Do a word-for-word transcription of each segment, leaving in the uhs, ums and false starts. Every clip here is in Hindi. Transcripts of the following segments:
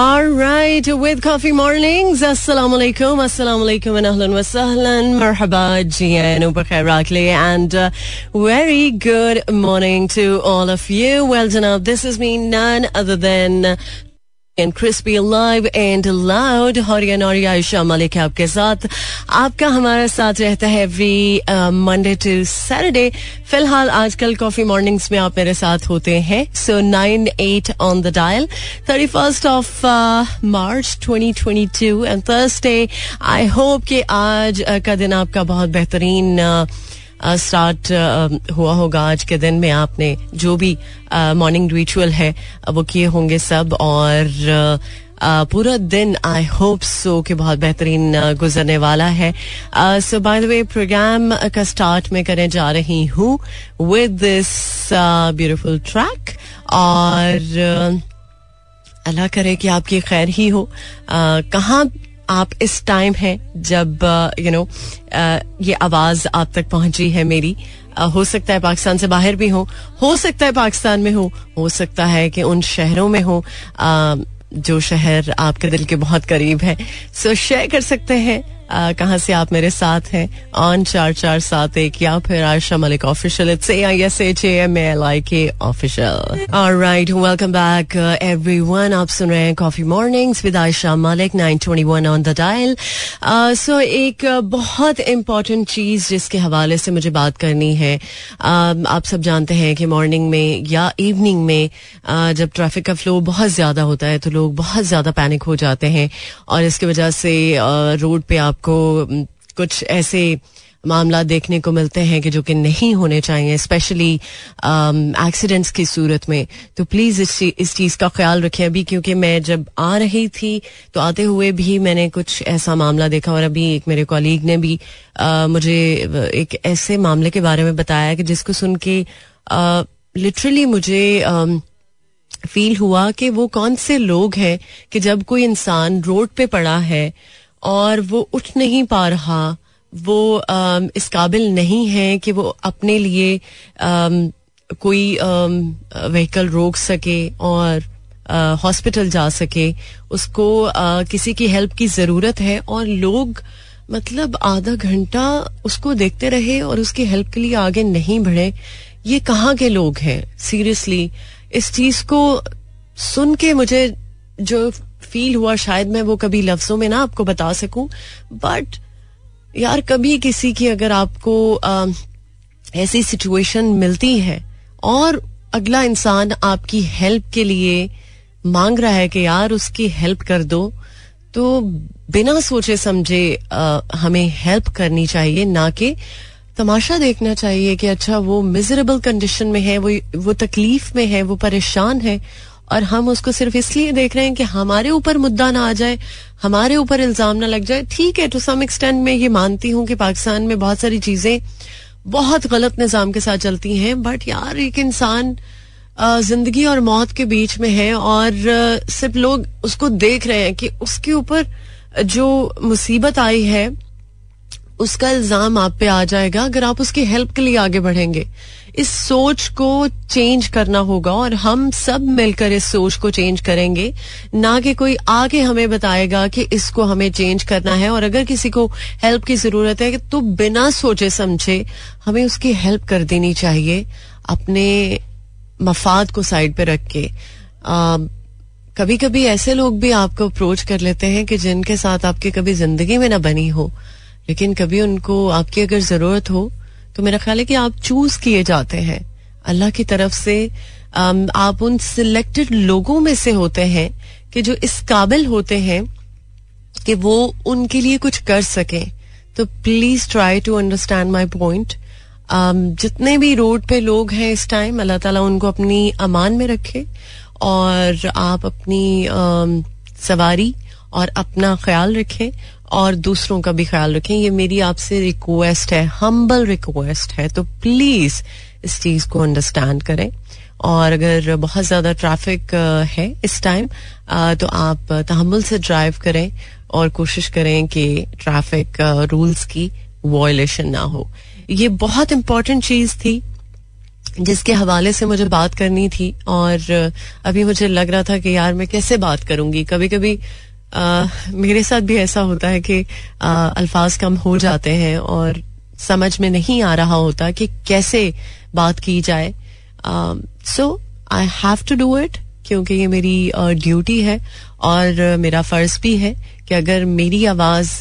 Alright, with Coffee Mornings. Assalamu alaikum, assalamu alaikum, and ahlan wa sahlan, marhaba, jiyan, uba khair, Iraqly, and uh, very good morning to all of you. Well, Janab, this is me, none other than and crispy, alive and loud, Horian और आयशा मलिक आपके साथ, आपका हमारा साथ रहता है एवरी मंडे टू सैटरडे. फिलहाल आजकल कॉफी मॉर्निंग्स में आप मेरे साथ होते हैं. So nine eight on the dial, thirty first of March twenty twenty two, and Thursday. I hope कि आज uh, का दिन आपका बहुत बेहतरीन uh, स्टार्ट uh, uh, हुआ होगा. आज के दिन में आपने जो भी मॉर्निंग uh, रिचुअल है वो किए होंगे सब, और uh, uh, पूरा दिन आई होप सो कि बहुत बेहतरीन uh, गुजरने वाला है. So by the way, programme का स्टार्ट में करने जा रही हूँ विद दिस ब्यूटीफुल ट्रैक, और uh, अल्लाह करे कि आपकी खैर ही हो. uh, कहाँ आप इस टाइम है जब यू नो ये आवाज आप तक पहुंची है मेरी. हो सकता है पाकिस्तान से बाहर भी हो, हो सकता है पाकिस्तान में हो, हो सकता है कि उन शहरों में हो जो शहर आपके दिल के बहुत करीब है. सो शेयर कर सकते हैं कहाँ से आप मेरे साथ हैं ऑन चार चार सात एक, या फिर Ayesha Malik official. It's A I S H A M L I K official. Alright, welcome back everyone. आप सुन रहे हैं coffee mornings with Ayesha Malik, nine twenty one on the dial. So एक बहुत इम्पॉर्टेंट चीज जिसके हवाले से मुझे बात करनी है. uh, आप सब जानते हैं कि मॉर्निंग में या इवनिंग में uh, जब ट्रैफिक का फ्लो बहुत ज्यादा होता है तो लोग बहुत ज्यादा पैनिक हो जाते हैं, और इसकी वजह से uh, रोड पे आप को कुछ ऐसे मामला देखने को मिलते हैं कि जो कि नहीं होने चाहिए, स्पेशली एक्सीडेंट्स की सूरत में. तो प्लीज़ इस इस चीज़ का ख्याल रखें अभी, क्योंकि मैं जब आ रही थी तो आते हुए भी मैंने कुछ ऐसा मामला देखा, और अभी एक मेरे कॉलीग ने भी आ, मुझे एक ऐसे मामले के बारे में बताया कि जिसको सुन के लिटरली मुझे आ, फील हुआ कि वो कौन से लोग हैं कि जब कोई इंसान रोड पे पड़ा है और वो उठ नहीं पा रहा, वो आ, इस काबिल नहीं है कि वो अपने लिए आ, कोई व्हीकल रोक सके और हॉस्पिटल जा सके, उसको आ, किसी की हेल्प की ज़रूरत है, और लोग मतलब आधा घंटा उसको देखते रहे और उसकी हेल्प के लिए आगे नहीं बढ़े. ये कहाँ के लोग हैं? सीरियसली इस चीज़ को सुन के मुझे जो फील हुआ, शायद मैं वो कभी लफ्जों में ना आपको बता सकूं, बट यार कभी किसी की अगर आपको आ, ऐसी सिचुएशन मिलती है और अगला इंसान आपकी हेल्प के लिए मांग रहा है कि यार उसकी हेल्प कर दो, तो बिना सोचे समझे आ, हमें हेल्प करनी चाहिए, ना कि तमाशा देखना चाहिए कि अच्छा वो मिजरेबल कंडीशन में है, वो वो तकलीफ में है, वो परेशान है, और हम उसको सिर्फ इसलिए देख रहे हैं कि हमारे ऊपर मुद्दा ना आ जाए, हमारे ऊपर इल्जाम ना लग जाए. ठीक है, टू सम एक्सटेंट मैं ये मानती हूँ कि पाकिस्तान में बहुत सारी चीजें बहुत गलत निजाम के साथ चलती हैं, बट यार एक इंसान जिंदगी और मौत के बीच में है, और सिर्फ लोग उसको देख रहे हैं कि उसके ऊपर जो मुसीबत आई है उसका इल्जाम आप पे आ जाएगा अगर आप उसकी हेल्प के लिए आगे बढ़ेंगे. इस सोच को चेंज करना होगा, और हम सब मिलकर इस सोच को चेंज करेंगे, ना कि कोई आके हमें बताएगा कि इसको हमें चेंज करना है. और अगर किसी को हेल्प की जरूरत है तो बिना सोचे समझे हमें उसकी हेल्प कर देनी चाहिए, अपने मफाद को साइड पे रख के. कभी कभी ऐसे लोग भी आपको अप्रोच कर लेते हैं कि जिनके साथ आपकी कभी जिंदगी में ना बनी हो, लेकिन कभी उनको आपकी अगर जरूरत हो तो मेरा ख्याल है कि आप चूज किए जाते हैं अल्लाह की तरफ से. आप उन सिलेक्टेड लोगों में से होते हैं कि जो इस काबिल होते हैं कि वो उनके लिए कुछ कर सकें. तो please try to understand my point. जितने भी रोड पे लोग हैं इस टाइम, अल्लाह ताला उनको अपनी अमान में रखे, और आप अपनी um, सवारी और अपना ख्याल रखें, और दूसरों का भी ख्याल रखें. ये मेरी आपसे रिक्वेस्ट है, हम्बल रिक्वेस्ट है. तो प्लीज इस चीज को अंडरस्टैंड करें, और अगर बहुत ज्यादा ट्रैफिक है इस टाइम तो आप तहम्मुल से ड्राइव करें, और कोशिश करें कि ट्रैफिक रूल्स की वायलेशन ना हो. ये बहुत इम्पोर्टेंट चीज थी जिसके हवाले से मुझे बात करनी थी और अभी मुझे लग रहा था कि यार मैं कैसे बात करूंगी. कभी कभी आ, मेरे साथ भी ऐसा होता है कि आ, अल्फाज कम हो जाते हैं और समझ में नहीं आ रहा होता कि कैसे बात की जाए. So I have to do it क्योंकि ये मेरी ड्यूटी है और मेरा फर्ज भी है कि अगर मेरी आवाज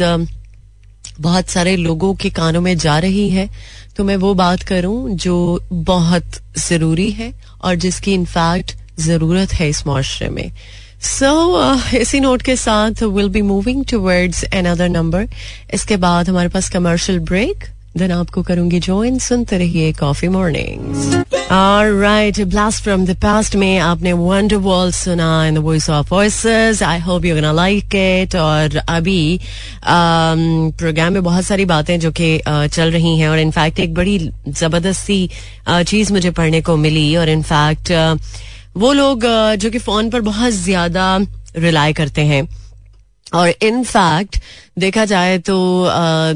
बहुत सारे लोगों के कानों में जा रही है तो मैं वो बात करूं जो बहुत जरूरी है और जिसकी इनफैक्ट जरूरत है इस माशरे में. सो so, uh, इसी नोट के साथ will be moving towards another number. इसके बाद हमारे पास कमर्शियल ब्रेक, देन आपको करूंगी ज्वाइन. सुनते रहिए coffee mornings. Alright, blast from the past में आपने वंडरवॉल सुना in the voice of voices. I hope you gonna like it. और अभी प्रोग्राम में बहुत सारी बातें जो कि चल रही हैं और इनफैक्ट एक बड़ी जबरदस्त सी चीज मुझे पढ़ने को मिली. और इनफैक्ट वो लोग जो कि फोन पर बहुत ज्यादा रिलाई करते हैं और इनफैक्ट देखा जाए तो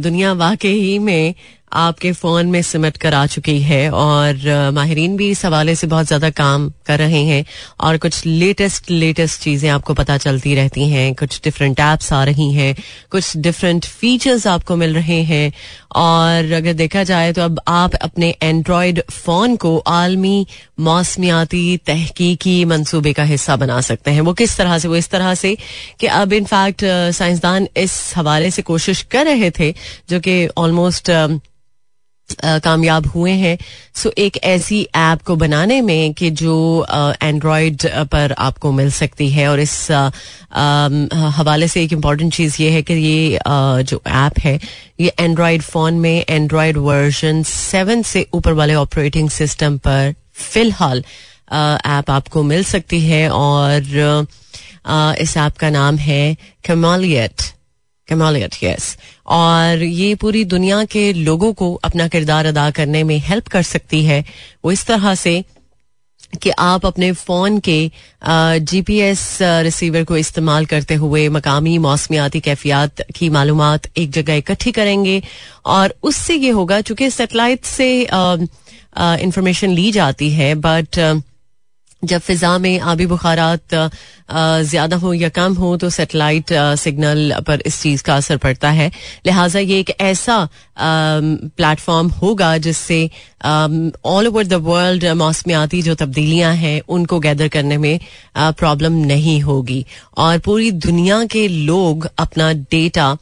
दुनिया वाकई में आपके फोन में सिमट कर आ चुकी है और माहिरीन भी इस हवाले से बहुत ज्यादा काम कर रहे हैं और कुछ लेटेस्ट लेटेस्ट चीजें आपको पता चलती रहती हैं. कुछ डिफरेंट ऐप्स आ रही हैं, कुछ डिफरेंट फीचर्स आपको मिल रहे हैं. और अगर देखा जाए तो अब आप अपने एंड्रॉयड फोन को आलमी मौसमियाती तहकीकी मंसूबे का हिस्सा बना सकते हैं. वो किस तरह से? वो इस तरह से कि अब इनफैक्ट साइंसदान इस हवाले से कोशिश कर रहे थे जो कि ऑलमोस्ट Uh, कामयाब हुए हैं. सो so, एक ऐसी ऐप को बनाने में कि जो एंड्रॉयड uh, पर आपको मिल सकती है. और इस uh, um, हवाले से एक इम्पॉर्टेंट चीज़ ये है कि ये uh, जो ऐप है ये एंड्रॉयड फ़ोन में एंड्रॉयड वर्जन सेवन से ऊपर वाले ऑपरेटिंग सिस्टम पर फिलहाल ऐप uh, आपको मिल सकती है. और uh, इस ऐप का नाम है कैमेलिएट. कैमेलिएट, यस. और ये पूरी दुनिया के लोगों को अपना किरदार अदा करने में हेल्प कर सकती है. वो इस तरह से कि आप अपने फ़ोन के जीपीएस रिसीवर को इस्तेमाल करते हुए मकामी मौसमियाती कैफियत की मालूमात एक जगह इकट्ठी करेंगे. और उससे ये होगा, चूंकि सेटेलाइट से इंफॉर्मेशन ली जाती है, बट जब फिजा में आबी बुखारात ज्यादा हो या कम हो तो सेटेलाइट सिग्नल पर इस चीज का असर पड़ता है. लिहाजा ये एक ऐसा प्लेटफॉर्म होगा जिससे ऑल ओवर द वर्ल्ड मौसमियाती जो तब्दीलियां हैं उनको गैदर करने में प्रॉब्लम नहीं होगी. और पूरी दुनिया के लोग अपना डेटा,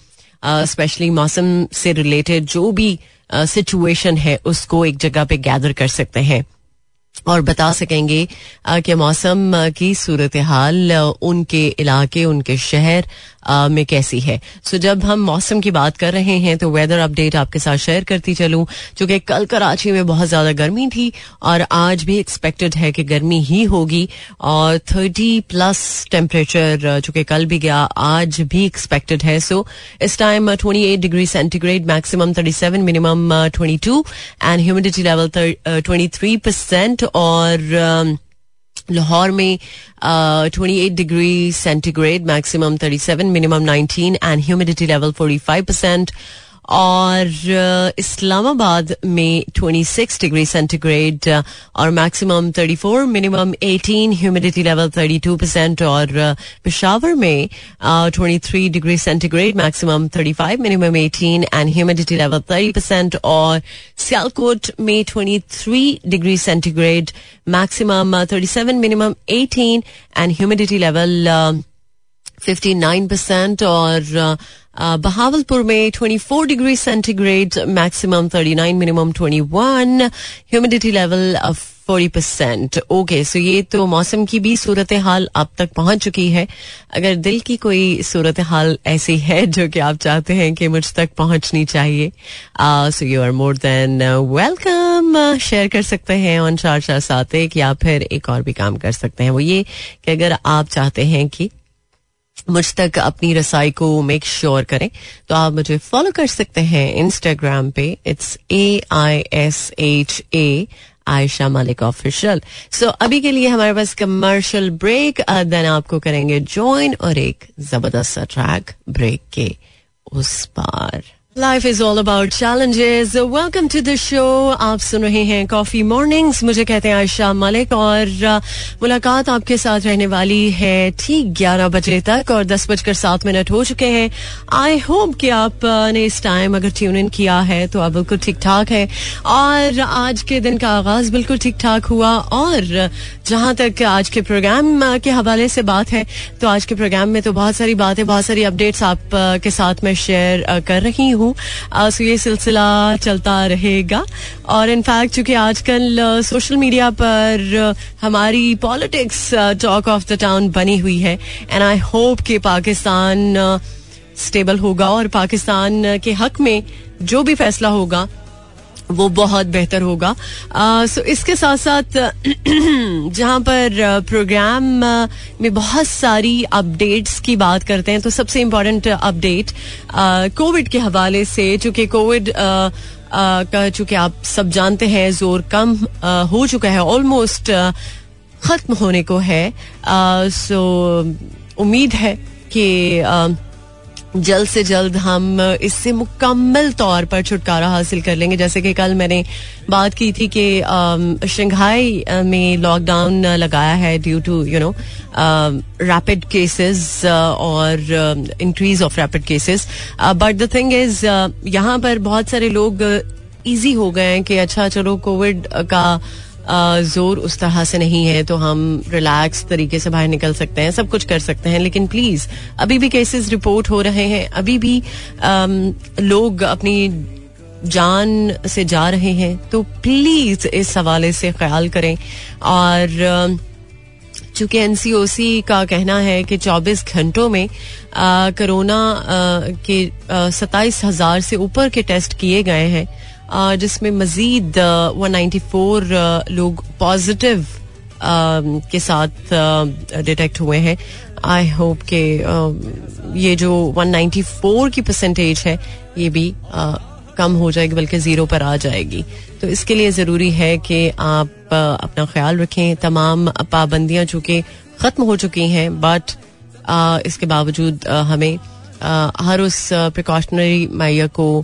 स्पेशली मौसम से रिलेटेड जो भी सिचुएशन है, उसको एक जगह पे गैदर कर सकते हैं और बता सकेंगे कि मौसम की सूरत हाल उनके इलाके, उनके शहर में कैसी है. सो जब हम मौसम की बात कर रहे हैं तो वेदर अपडेट आपके साथ शेयर करती चलूं. चूंकि कल कराची में बहुत ज़्यादा गर्मी थी और आज भी एक्सपेक्टेड है कि गर्मी ही होगी. और थर्टी प्लस टेम्परेचर चूंकि कल भी गया, आज भी एक्सपेक्टेड है. सो इस time twenty eight degree centigrade, maximum thirty seven, minimum twenty two and humidity level twenty three percent. और लाहौर में twenty eight degree centigrade, maximum thirty seven, minimum nineteen and humidity level forty five percent. और इस्लामाबाद में ट्वेंटी सिक्स डिग्री सेंटीग्रेड और maximum thirty four, minimum eighteen, humidity level thirty two percent. और पेशावर में twenty three degree centigrade, maximum thirty five, minimum eighteen and humidity level thirty percent. और सियालकोट में twenty three degree centigrade, maximum thirty seven, minimum eighteen and humidity level fifty nine percent. और बहावलपुर में चौबीस डिग्री सेंटीग्रेड, मैक्सिमम उनतालीस, मिनिमम इक्कीस, ह्यूमिडिटी लेवल चालीस परसेंट. ओके, सो ये तो मौसम की भी सूरत हाल आप तक पहुंच चुकी है. अगर दिल की कोई सूरत हाल ऐसी है जो कि आप चाहते हैं कि मुझ तक पहुंचनी चाहिए, so you are more than welcome. Share कर सकते हैं ऑन चार चार साथ एक. या फिर एक और भी काम कर सकते हैं, वो ये कि अगर आप चाहते हैं कि मुझ तक अपनी रसाई को मेक श्योर करें तो आप मुझे फॉलो कर सकते हैं इंस्टाग्राम पे. It's A I S H A, Ayesha Malik official. So अभी के लिए हमारे पास कमर्शियल ब्रेक, देन आपको करेंगे ज्वाइन और एक जबरदस्त ट्रैक ब्रेक के उस पार. Life is all about challenges. Welcome to the show. आप सुन रहे हैं कॉफी मॉर्निंग्स. मुझे कहते हैं आयशा मलिक और मुलाकात आपके साथ रहने वाली है ठीक ग्यारह बजे तक और दस बजकर सात मिनट हो चुके हैं. आई होप कि आपने इस टाइम अगर ट्यून इन किया है तो आप बिल्कुल ठीक ठाक है और आज के दिन का आगाज बिल्कुल ठीक ठाक हुआ. और जहाँ तक आज के प्रोग्राम के हवाले से बात है तो आज के प्रोग्राम में तो बहुत सारी बातें, बहुत सारी अपडेट्स आपके साथ मैं शेयर कर रही हूँ. सो ये सिलसिला चलता रहेगा. और इनफैक्ट चूंकि आजकल सोशल मीडिया पर हमारी politics talk of the town बनी हुई है एंड आई होप कि पाकिस्तान स्टेबल होगा और पाकिस्तान के हक में जो भी फैसला होगा वो बहुत बेहतर होगा. सो इसके साथ साथ जहाँ पर प्रोग्राम में बहुत सारी अपडेट्स की बात करते हैं तो सबसे इम्पोर्टेंट अपडेट कोविड के हवाले से, चूंकि कोविड का चूंकि आप सब जानते हैं जोर कम हो चुका है, ऑलमोस्ट खत्म होने को है. सो उम्मीद है कि जल्द से जल्द हम इससे मुकम्मल तौर पर छुटकारा हासिल कर लेंगे. जैसे कि कल मैंने बात की थी कि शंघाई में लॉकडाउन लगाया है due to you know rapid cases और increase of rapid cases. But the thing is यहाँ पर बहुत सारे लोग इजी हो गए हैं कि अच्छा चलो कोविड का जोर उस तरह से नहीं है तो हम रिलैक्स तरीके से बाहर निकल सकते हैं, सब कुछ कर सकते हैं. लेकिन प्लीज अभी भी केसेस रिपोर्ट हो रहे हैं, अभी भी लोग अपनी जान से जा रहे हैं, तो प्लीज इस हवाले से ख्याल करें. और चूंकि एनसीओसी का कहना है कि चौबीस घंटों में कोरोना के सत्ताईस हजार से ऊपर के टेस्ट किए गए हैं जिसमें मजीद एक सौ चौरानवे लोग पॉजिटिव के साथ डिटेक्ट हुए हैं. आई होप कि ये जो एक सौ चौरानवे की परसेंटेज है ये भी कम हो जाएगी, बल्कि जीरो पर आ जाएगी. तो इसके लिए ज़रूरी है कि आप अपना ख्याल रखें. तमाम पाबंदियां चूंकि ख़त्म हो चुकी हैं बट इसके बावजूद हमें हर उस प्रिकॉशनरी मैया को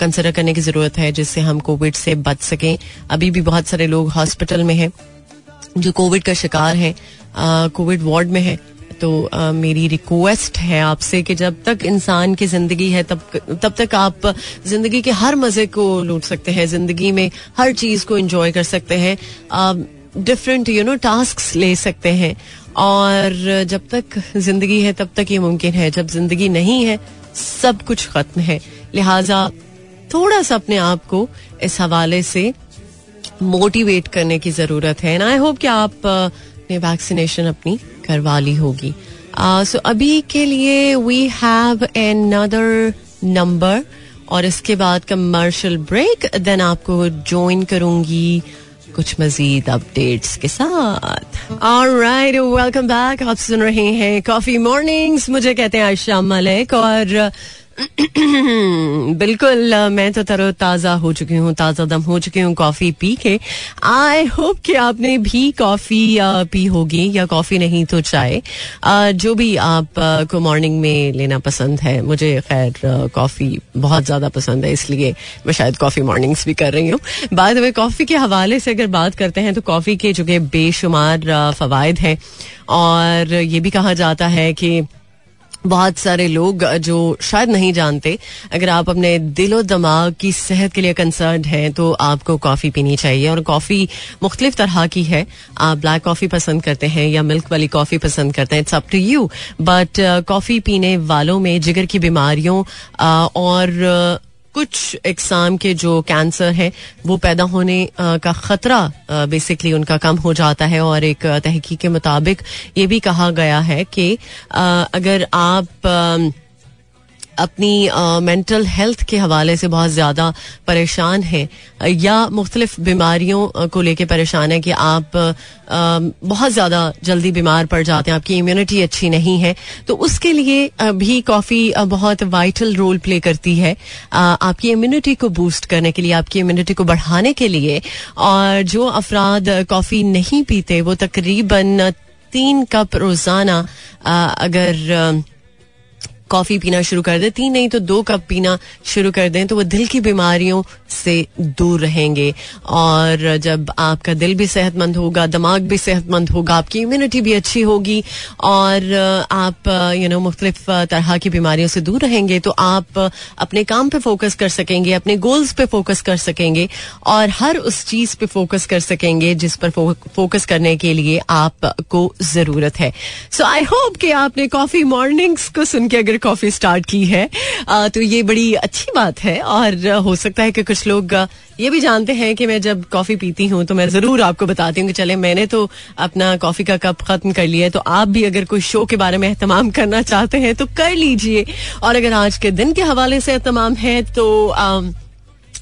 कंसिडर करने की जरूरत है जिससे हम कोविड से बच सकें. अभी भी बहुत सारे लोग हॉस्पिटल में हैं जो कोविड का शिकार हैं, कोविड वार्ड में हैं. तो आ, मेरी रिक्वेस्ट है आपसे कि जब तक इंसान की जिंदगी है तब तब तक आप जिंदगी के हर मजे को लूट सकते हैं, जिंदगी में हर चीज को एंजॉय कर सकते हैं, डिफरेंट यू नो टास्क्स ले सकते हैं. और जब तक जिंदगी है तब तक ये मुमकिन है, जब जिंदगी नहीं है सब कुछ खत्म है. लिहाजा थोड़ा सा अपने आप को इस हवाले से मोटिवेट करने की जरूरत है. एंड आई होप कि आप ने वैक्सीनेशन अपनी करवा ली होगी. सो अभी के लिए वी हैव अनदर नंबर और इसके बाद कमर्शियल ब्रेक, देन आपको ज्वाइन करूंगी कुछ मजीद अपडेट्स के साथ. Alright, welcome back. आप सुन रहे हैं कॉफी मॉर्निंग्स. मुझे कहते हैं आयशा मलिक और बिल्कुल मैं तो तरोताज़ा हो चुकी हूँ, ताज़ा दम हो चुकी हूँ कॉफ़ी पी के. आई होप कि आपने भी कॉफ़ी पी होगी या कॉफ़ी नहीं तो चाय, जो भी आपको मॉर्निंग में लेना पसंद है. मुझे खैर कॉफ़ी बहुत ज़्यादा पसंद है इसलिए मैं शायद कॉफ़ी मॉर्निंग्स भी कर रही हूँ. बाय द वे कॉफ़ी के हवाले से अगर बात करते हैं तो कॉफ़ी के जो कि बेशुमार फ़वाइद हैं और ये भी कहा जाता है कि बहुत सारे लोग जो शायद नहीं जानते, अगर आप अपने दिलो दिमाग की सेहत के लिए कंसर्न हैं तो आपको कॉफ़ी पीनी चाहिए. और कॉफ़ी मुख्तलिफ तरह की है, आप ब्लैक कॉफ़ी पसंद करते हैं या मिल्क वाली कॉफ़ी पसंद करते हैं, it's up to you. But coffee पीने वालों में जिगर की बीमारियों uh, और uh, कुछ इकसाम के जो कैंसर हैं वो पैदा होने का ख़तरा बेसिकली उनका कम हो जाता है. और एक तहकीक के मुताबिक ये भी कहा गया है कि अगर आप अपनी मेंटल हेल्थ के हवाले से बहुत ज़्यादा परेशान हैं या मुख्तलिफ बीमारियों को लेके परेशान हैं कि आप बहुत ज़्यादा जल्दी बीमार पड़ जाते हैं, आपकी इम्यूनिटी अच्छी नहीं है, तो उसके लिए भी कॉफ़ी बहुत वाइटल रोल प्ले करती है आपकी इम्यूनिटी को बूस्ट करने के लिए, आपकी इम्यूनिटी को बढ़ाने के लिए. और जो अफराद कॉफ़ी नहीं पीते वो तकरीबन तीन कप रोज़ाना अगर कॉफी पीना शुरू कर दें, तीन नहीं तो दो कप पीना शुरू कर दें तो वो दिल की बीमारियों से दूर रहेंगे. और जब आपका दिल भी सेहतमंद होगा, दिमाग भी सेहतमंद होगा, आपकी इम्यूनिटी भी अच्छी होगी और आप यू नो मुख्तलिफ तरह की बीमारियों से दूर रहेंगे. तो आप अपने काम पे फोकस कर सकेंगे, अपने गोल्स पे फोकस कर सकेंगे और हर उस चीज पे फोकस कर सकेंगे जिस पर फोकस करने के लिए आपको जरूरत है. सो आई होप कि आपने कॉफी मॉर्निंग्स को सुन के अगर कॉफी स्टार्ट की है आ, तो ये बड़ी अच्छी बात है. और हो सकता है कि कुछ लोग ये भी जानते हैं कि मैं जब कॉफी पीती हूँ तो मैं जरूर आपको बताती हूँ कि चले मैंने तो अपना कॉफी का कप खत्म कर लिया है. तो आप भी अगर कोई शो के बारे में एहतमाम करना चाहते हैं तो कर लीजिए. और अगर आज के दिन के हवाले से एहतमाम है तो आ,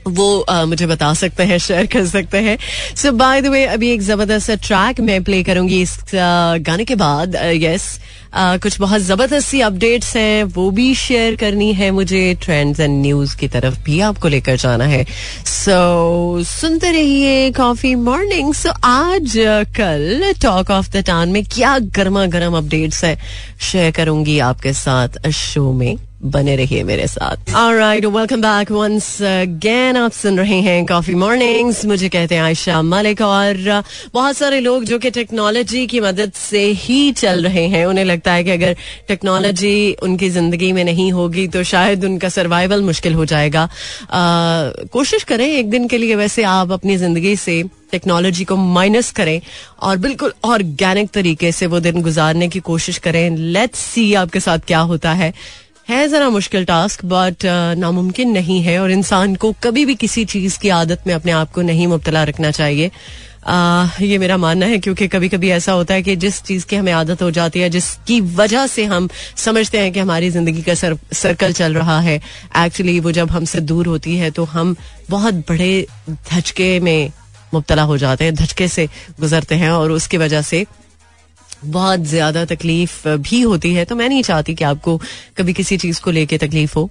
वो आ, मुझे बता सकते हैं, शेयर कर सकते हैं. सो बाय द वे अभी एक जबरदस्त ट्रैक मैं प्ले करूंगी इस आ, गाने के बाद. यस आ, कुछ बहुत जबरदस्त सी अपडेट्स हैं वो भी शेयर करनी है मुझे. ट्रेंड्स एंड न्यूज की तरफ भी आपको लेकर जाना है. सो so, सुनते रहिए कॉफी मॉर्निंग. सो आज कल टॉक ऑफ द टाउन में क्या गर्मा गर्म अपडेट्स हैं शेयर करूंगी आपके साथ शो में. बने रहिए मेरे साथ. Alright, welcome back once again. आप सुन रहे हैं कॉफी मॉर्निंग्स. मुझे कहते हैं आयशा मलिक. और बहुत सारे लोग जो कि टेक्नोलॉजी की मदद से ही चल रहे हैं, उन्हें लगता है कि अगर टेक्नोलॉजी उनकी जिंदगी में नहीं होगी तो शायद उनका सर्वाइवल मुश्किल हो जाएगा. कोशिश करें एक दिन के लिए वैसे आप अपनी जिंदगी से टेक्नोलॉजी को माइनस करें और बिल्कुल ऑर्गेनिक तरीके से वो दिन गुजारने की कोशिश करें. लेट्स सी आपके साथ क्या होता है. है जरा मुश्किल टास्क बट नामुमकिन नहीं है. और इंसान को कभी भी किसी चीज की आदत में अपने आप को नहीं मुब्तला रखना चाहिए, आ, ये मेरा मानना है. क्योंकि कभी कभी ऐसा होता है कि जिस चीज की हमें आदत हो जाती है, जिसकी वजह से हम समझते हैं कि हमारी जिंदगी का सर, सर्कल चल रहा है, एक्चुअली वो जब हमसे दूर होती है तो हम बहुत बड़े धचके में मुब्तला हो जाते हैं, धचके से गुजरते हैं और उसकी वजह से बहुत ज्यादा तकलीफ भी होती है. तो मैं नहीं चाहती कि आपको कभी किसी चीज को लेके तकलीफ हो.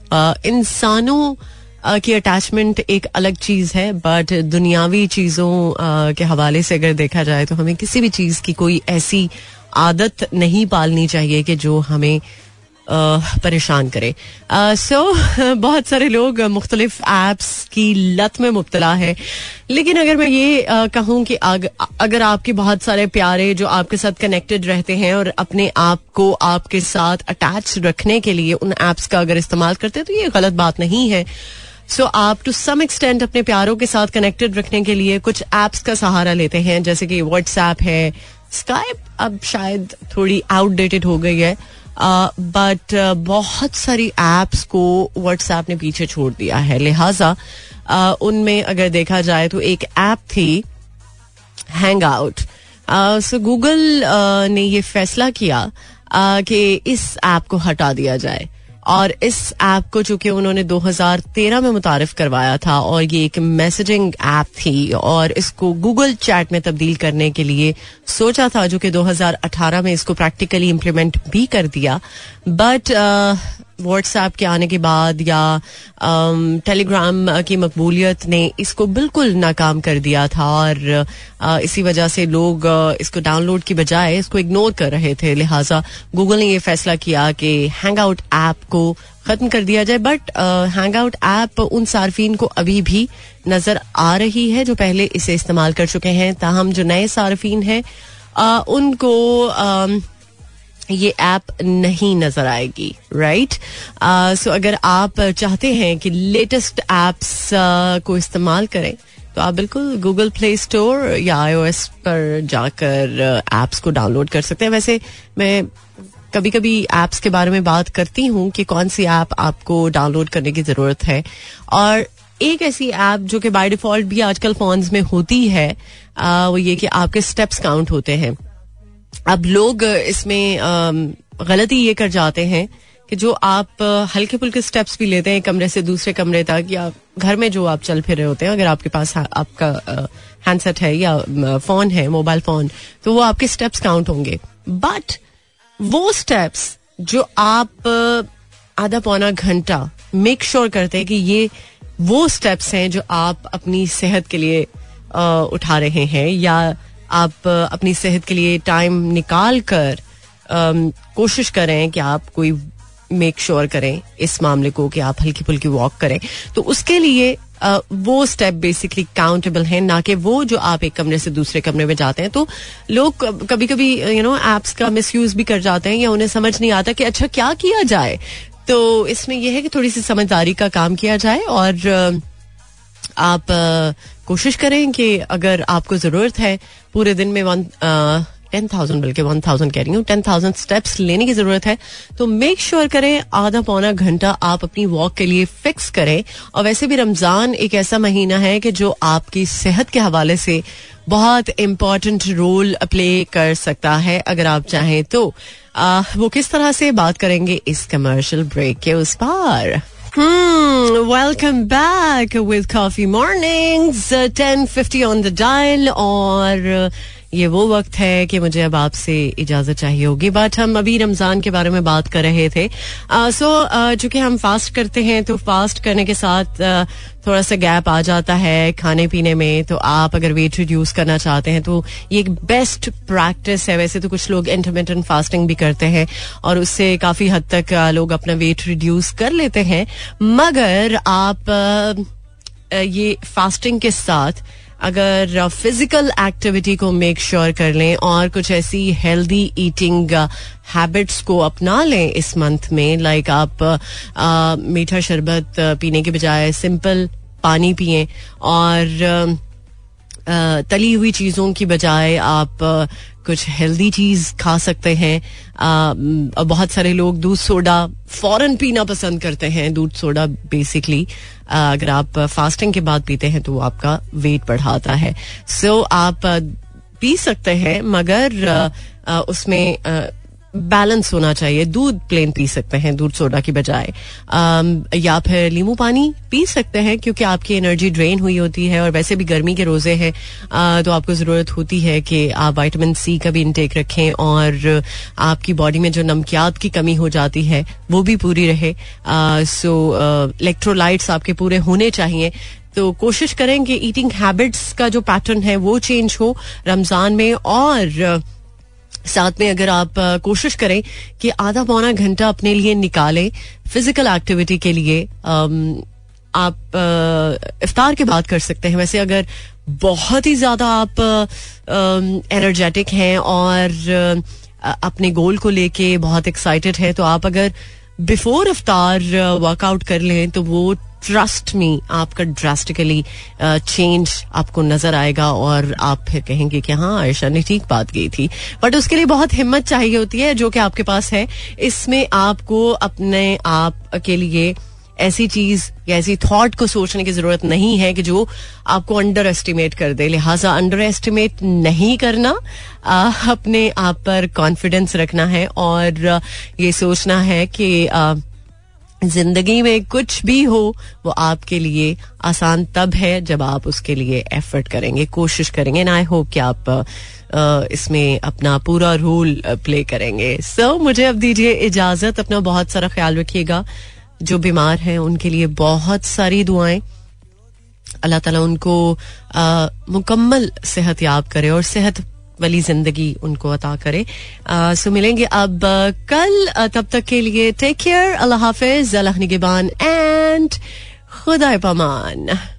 इंसानों की अटैचमेंट एक अलग चीज है बट दुनियावी चीजों के हवाले से अगर देखा जाए तो हमें किसी भी चीज की कोई ऐसी आदत नहीं पालनी चाहिए कि जो हमें परेशान करे. सो बहुत सारे लोग मुख्तलिफ एप्स की लत में मुब्तला है. लेकिन अगर मैं ये कहूँ कि अगर आपके बहुत सारे प्यारे जो आपके साथ कनेक्टेड रहते हैं और अपने आप को आपके साथ अटैच रखने के लिए उन एप्स का अगर इस्तेमाल करते हैं तो ये गलत बात नहीं है. सो आप टू सम एक्सटेंट अपने प्यारों के साथ कनेक्टेड रखने के लिए कुछ एप्स का सहारा लेते हैं, जैसे कि व्हाट्सएप है, स्काइप अब शायद थोड़ी आउटडेटेड हो गई है बट uh, uh, बहुत सारी एप्स को व्हाट्सएप ने पीछे छोड़ दिया है. लिहाजा uh, उनमें अगर देखा जाए तो एक ऐप थी हैंगआउट. सो गूगल ने ये फैसला किया uh, कि इस ऐप को हटा दिया जाए. और इस ऐप को चूंकि उन्होंने दो हज़ार तेरह में मुतारिफ करवाया था और ये एक मैसेजिंग ऐप थी और इसको गूगल चैट में तब्दील करने के लिए सोचा था, जो कि दो हज़ार अठारह में इसको प्रैक्टिकली इम्प्लीमेंट भी कर दिया. बट व्हाट्सएप के आने के बाद या टेलीग्राम की मकबूलियत ने इसको बिल्कुल नाकाम कर दिया था और आ, इसी वजह से लोग आ, इसको डाउनलोड की बजाय इसको इग्नोर कर रहे थे. लिहाजा गूगल ने ये फैसला किया कि हैंगआउट ऐप को खत्म कर दिया जाए. बट हैंगआउट ऐप उन सार्फिन को अभी भी नजर आ रही है जो पहले इसे इस्तेमाल कर चुके हैं. ताहम जो नए सार्फिन हैं उनको आ, ये ऐप नहीं नजर आएगी. राइट. सो अगर आप चाहते हैं कि लेटेस्ट एप्स को इस्तेमाल करें तो आप बिल्कुल गूगल प्ले स्टोर या आईओएस पर जाकर एप्स को डाउनलोड कर सकते हैं. वैसे मैं कभी कभी एप्स के बारे में बात करती हूँ कि कौन सी ऐप आपको डाउनलोड करने की ज़रूरत है. और एक ऐसी ऐप जो कि बाय डिफॉल्ट भी आजकल फोन्स में होती है वो ये कि आपके स्टेप्स काउंट होते हैं. अब लोग इसमें गलती ये कर जाते हैं कि जो आप हल्के फुल्के स्टेप्स भी लेते हैं कमरे से दूसरे कमरे तक या घर में जो आप चल फिर रहे होते हैं, अगर आपके पास आपका हैंडसेट है या फोन है, मोबाइल फोन, तो वो आपके स्टेप्स काउंट होंगे. बट वो स्टेप्स जो आप आधा पौना घंटा मेक श्योर करते हैं कि ये वो स्टेप्स हैं जो आप अपनी सेहत के लिए उठा रहे हैं या आप अपनी सेहत के लिए टाइम निकाल कर कोशिश करें कि आप कोई मेक श्योर करें इस मामले को कि आप हल्की फुल्की वॉक करें, तो उसके लिए Uh, वो स्टेप बेसिकली काउंटेबल है, ना कि वो जो आप एक कमरे से दूसरे कमरे में जाते हैं. तो लोग कभी कभी यू नो एप्स का मिसयूज भी कर जाते हैं या उन्हें समझ नहीं आता कि अच्छा क्या किया जाए. तो इसमें यह है कि थोड़ी सी समझदारी का काम किया जाए और आप uh, कोशिश करें कि अगर आपको ज़रूरत है पूरे दिन में वन टेन थाउजेंड बल्कि वन थाउजेंड कह रही हूँ टेन थाउजेंड स्टेप्स लेने की जरूरत है, तो मेक श्योर करें आधा पौना घंटा आप अपनी वॉक के लिए फिक्स करें. और वैसे भी रमजान एक ऐसा महीना है कि जो आपकी सेहत के हवाले से बहुत इम्पॉर्टेंट रोल प्ले कर सकता है अगर आप चाहें तो. आ, वो किस तरह से बात करेंगे इस कमर्शियल ब्रेक के उस पार. Welcome back with coffee mornings, ten fifty on the dial और ये वो वक्त है कि मुझे अब आपसे इजाजत चाहिए होगी. बट हम अभी रमजान के बारे में बात कर रहे थे. सो चूंकि हम फास्ट करते हैं तो फास्ट करने के साथ थोड़ा सा गैप आ जाता है खाने पीने में, तो आप अगर वेट रिड्यूस करना चाहते हैं तो ये एक बेस्ट प्रैक्टिस है. वैसे तो कुछ लोग इंटरमिटेंट फास्टिंग भी करते हैं और उससे काफी हद तक लोग अपना वेट रिड्यूस कर लेते हैं, मगर आप ये फास्टिंग के साथ अगर फिजिकल एक्टिविटी को मेक श्योर कर लें और कुछ ऐसी हेल्दी ईटिंग हैबिट्स को अपना लें इस मंथ में, लाइक आप आ, मीठा शरबत पीने के बजाय सिंपल पानी पिएं और आ, तली हुई चीज़ों की बजाय आप आ, कुछ हेल्दी चीज़ खा सकते हैं. आ, बहुत सारे लोग दूध सोडा फौरन पीना पसंद करते हैं. दूध सोडा बेसिकली अगर आप फास्टिंग के बाद पीते हैं तो आपका वेट बढ़ाता है. सो so, आप पी सकते हैं मगर आ, आ, उसमें आ, बैलेंस होना चाहिए. दूध प्लेन पी सकते हैं दूध सोडा की बजाय, या फिर नींबू पानी पी सकते हैं क्योंकि आपकी एनर्जी ड्रेन हुई होती है और वैसे भी गर्मी के रोजे हैं तो आपको ज़रूरत होती है कि आप विटामिन सी का भी इंटेक रखें और आपकी बॉडी में जो नमकियात की कमी हो जाती है वो भी पूरी रहे. सो इलेक्ट्रोलाइट्स आपके पूरे होने चाहिए. तो कोशिश करें कि ईटिंग हैबिट्स का जो पैटर्न है वो चेंज हो रमज़ान में. और साथ में अगर आप आ, कोशिश करें कि आधा पौना घंटा अपने लिए निकालें फिजिकल एक्टिविटी के लिए. आम, आप आ, इफ्तार के बाद कर सकते हैं. वैसे अगर बहुत ही ज़्यादा आप एनर्जेटिक हैं और आ, अपने गोल को लेके बहुत एक्साइटेड हैं तो आप अगर बिफोर इफ्तार वर्कआउट कर लें तो वो ट्रस्ट मी आपका ड्रास्टिकली चेंज आपको नजर आएगा और आप फिर कहेंगे कि हाँ आयशा ने ठीक बात की थी. बट उसके लिए बहुत हिम्मत चाहिए होती है जो कि आपके पास है. इसमें आपको अपने आप के लिए ऐसी चीज या ऐसी थॉट को सोचने की जरूरत नहीं है कि जो आपको अंडर एस्टिमेट कर दे. लिहाजा अंडर एस्टिमेट नहीं करना, आ, अपने आप पर कॉन्फिडेंस रखना है और ये सोचना है कि आ, जिंदगी में कुछ भी हो वो आपके लिए आसान तब है जब आप उसके लिए एफर्ट करेंगे, कोशिश करेंगे. एंड आई होप कि आप Uh, इसमें अपना पूरा रोल प्ले करेंगे. सो so, मुझे अब दीजिए इजाजत. अपना बहुत सारा ख्याल रखिएगा. जो बीमार हैं उनके लिए बहुत सारी दुआएं. अल्लाह ताला उनको uh, मुकम्मल सेहत याब करे और सेहत वाली जिंदगी उनको अता करे. uh, सो मिलेंगे अब uh, कल. uh, तब तक के लिए टेक केयर. अल्लाह हाफिज, अल्लाह निगहबान एंड खुदा पामान.